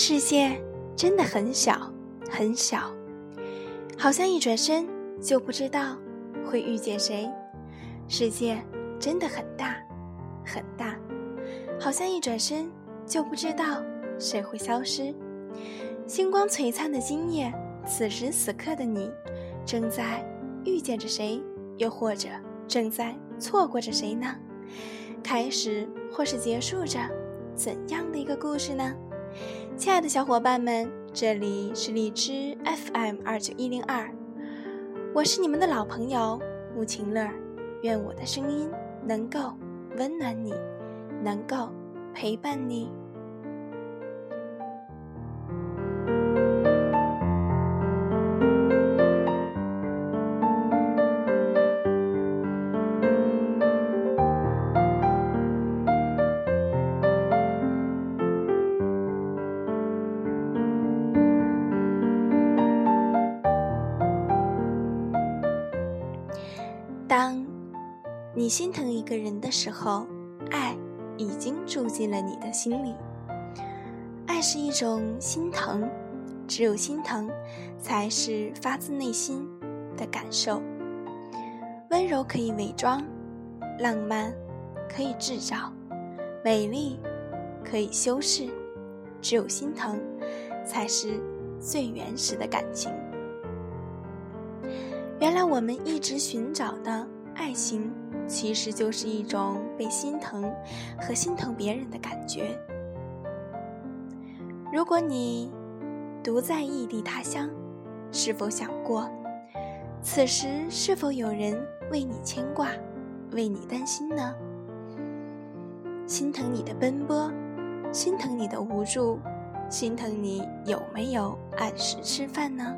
世界真的很小很小，好像一转身就不知道会遇见谁。世界真的很大很大，好像一转身就不知道谁会消失。星光璀璨的今夜，此时此刻的你正在遇见着谁，又或者正在错过着谁呢？开始或是结束着怎样的一个故事呢？亲爱的小伙伴们，这里是荔枝 FM29102， 我是你们的老朋友木晴乐。愿我的声音能够温暖你，能够陪伴你。当你心疼一个人的时候，爱已经住进了你的心里。爱是一种心疼，只有心疼才是发自内心的感受。温柔可以伪装，浪漫可以制造，美丽可以修饰，只有心疼才是最原始的感情。原来我们一直寻找的爱情，其实就是一种被心疼和心疼别人的感觉。如果你独在异地他乡，是否想过，此时是否有人为你牵挂，为你担心呢？心疼你的奔波，心疼你的无助，心疼你有没有按时吃饭呢？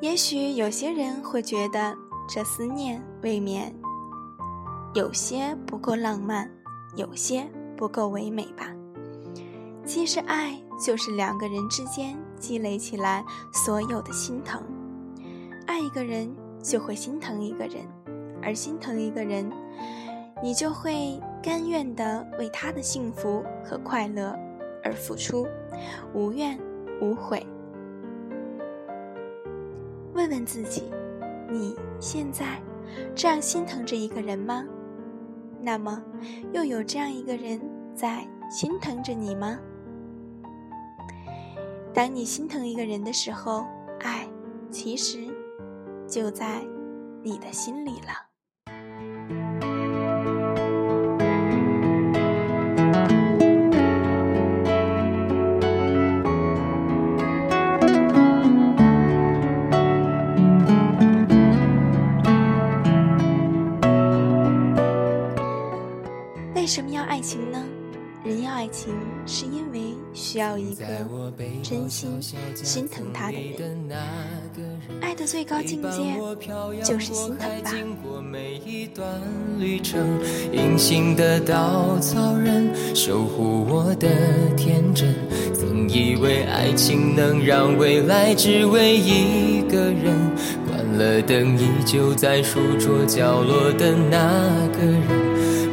也许有些人会觉得这思念未免有些不够浪漫，有些不够唯美吧。其实爱就是两个人之间积累起来所有的心疼。爱一个人就会心疼一个人，而心疼一个人，你就会甘愿地为他的幸福和快乐而付出，无怨无悔。问问自己，你现在这样心疼着一个人吗？那么又有这样一个人在心疼着你吗？当你心疼一个人的时候，爱其实就在你的心里了。为什么要爱情呢？人要爱情是因为需要一个真心心疼他的人。爱的最高境界就是心疼吧。隐形的稻草人守护我的天真，曾以为爱情能让未来只为一个人，关了灯依旧在书桌角落的那个人，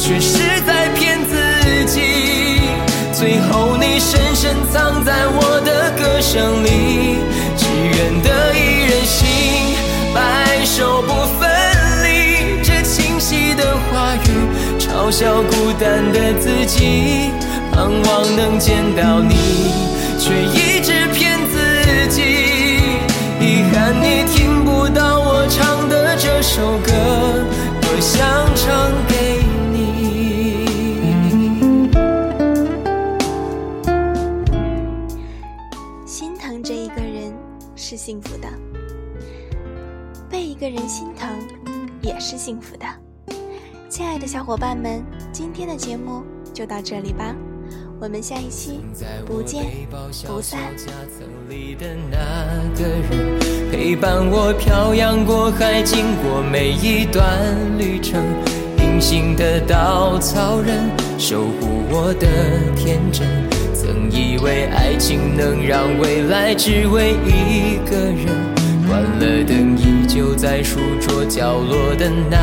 却是在骗自己，最后你深深藏在我的歌声里。只愿得一人心，白首不分离，这清晰的话语嘲笑孤单的自己，盼望能见到你，却一直骗自己。遗憾你听不到我唱的这首歌，多想唱给你。心疼这一个人是幸福的，被一个人心疼也是幸福的。亲爱的小伙伴们，今天的节目就到这里吧，我们下一期不见不散。陪伴我漂洋过海，经过每一段旅程，隐形的稻草人守护我的天真。曾以为爱情能让未来只为一个人，关了灯依旧在书桌角落的那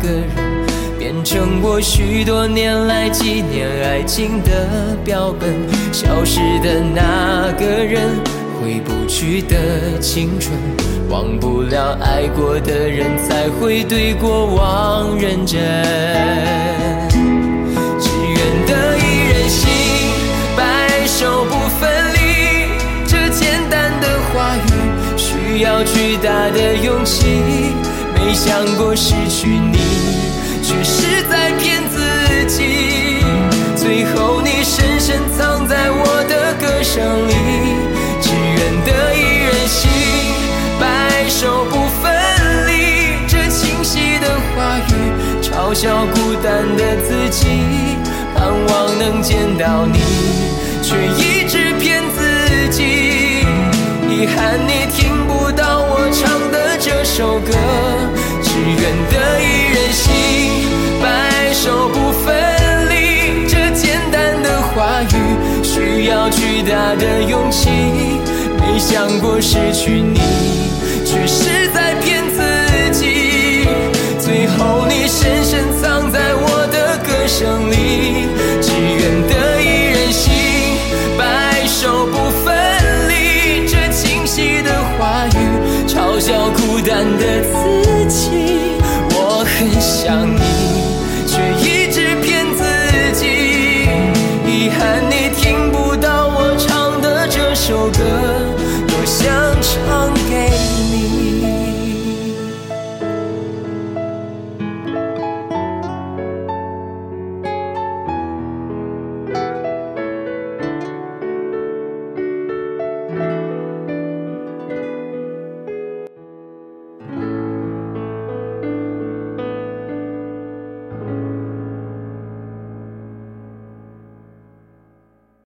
个人，变成我许多年来纪念爱情的标本。消失的那个人，回不去的青春，忘不了爱过的人，才会对过往认真。只愿得一人心，白首不分离，这简单的话语需要巨大的勇气，没想过失去你，只是在骗自己。最后你深深藏在我的歌声里，只愿得一人心，白首不分离。这清晰的话语，嘲笑孤单的自己，盼望能见到你，却一直骗自己。遗憾你听不到我唱的这首歌，只愿得一人心，白首不分离。这简单的话语需要巨大的勇气，没想过失去你，只是在骗自己。最后你深深藏在我的歌声里，只愿得一人心，白首不分离。的话语嘲笑孤单的自己，我很想你，却一直骗自己。遗憾你听不到我唱的这首歌，多想唱。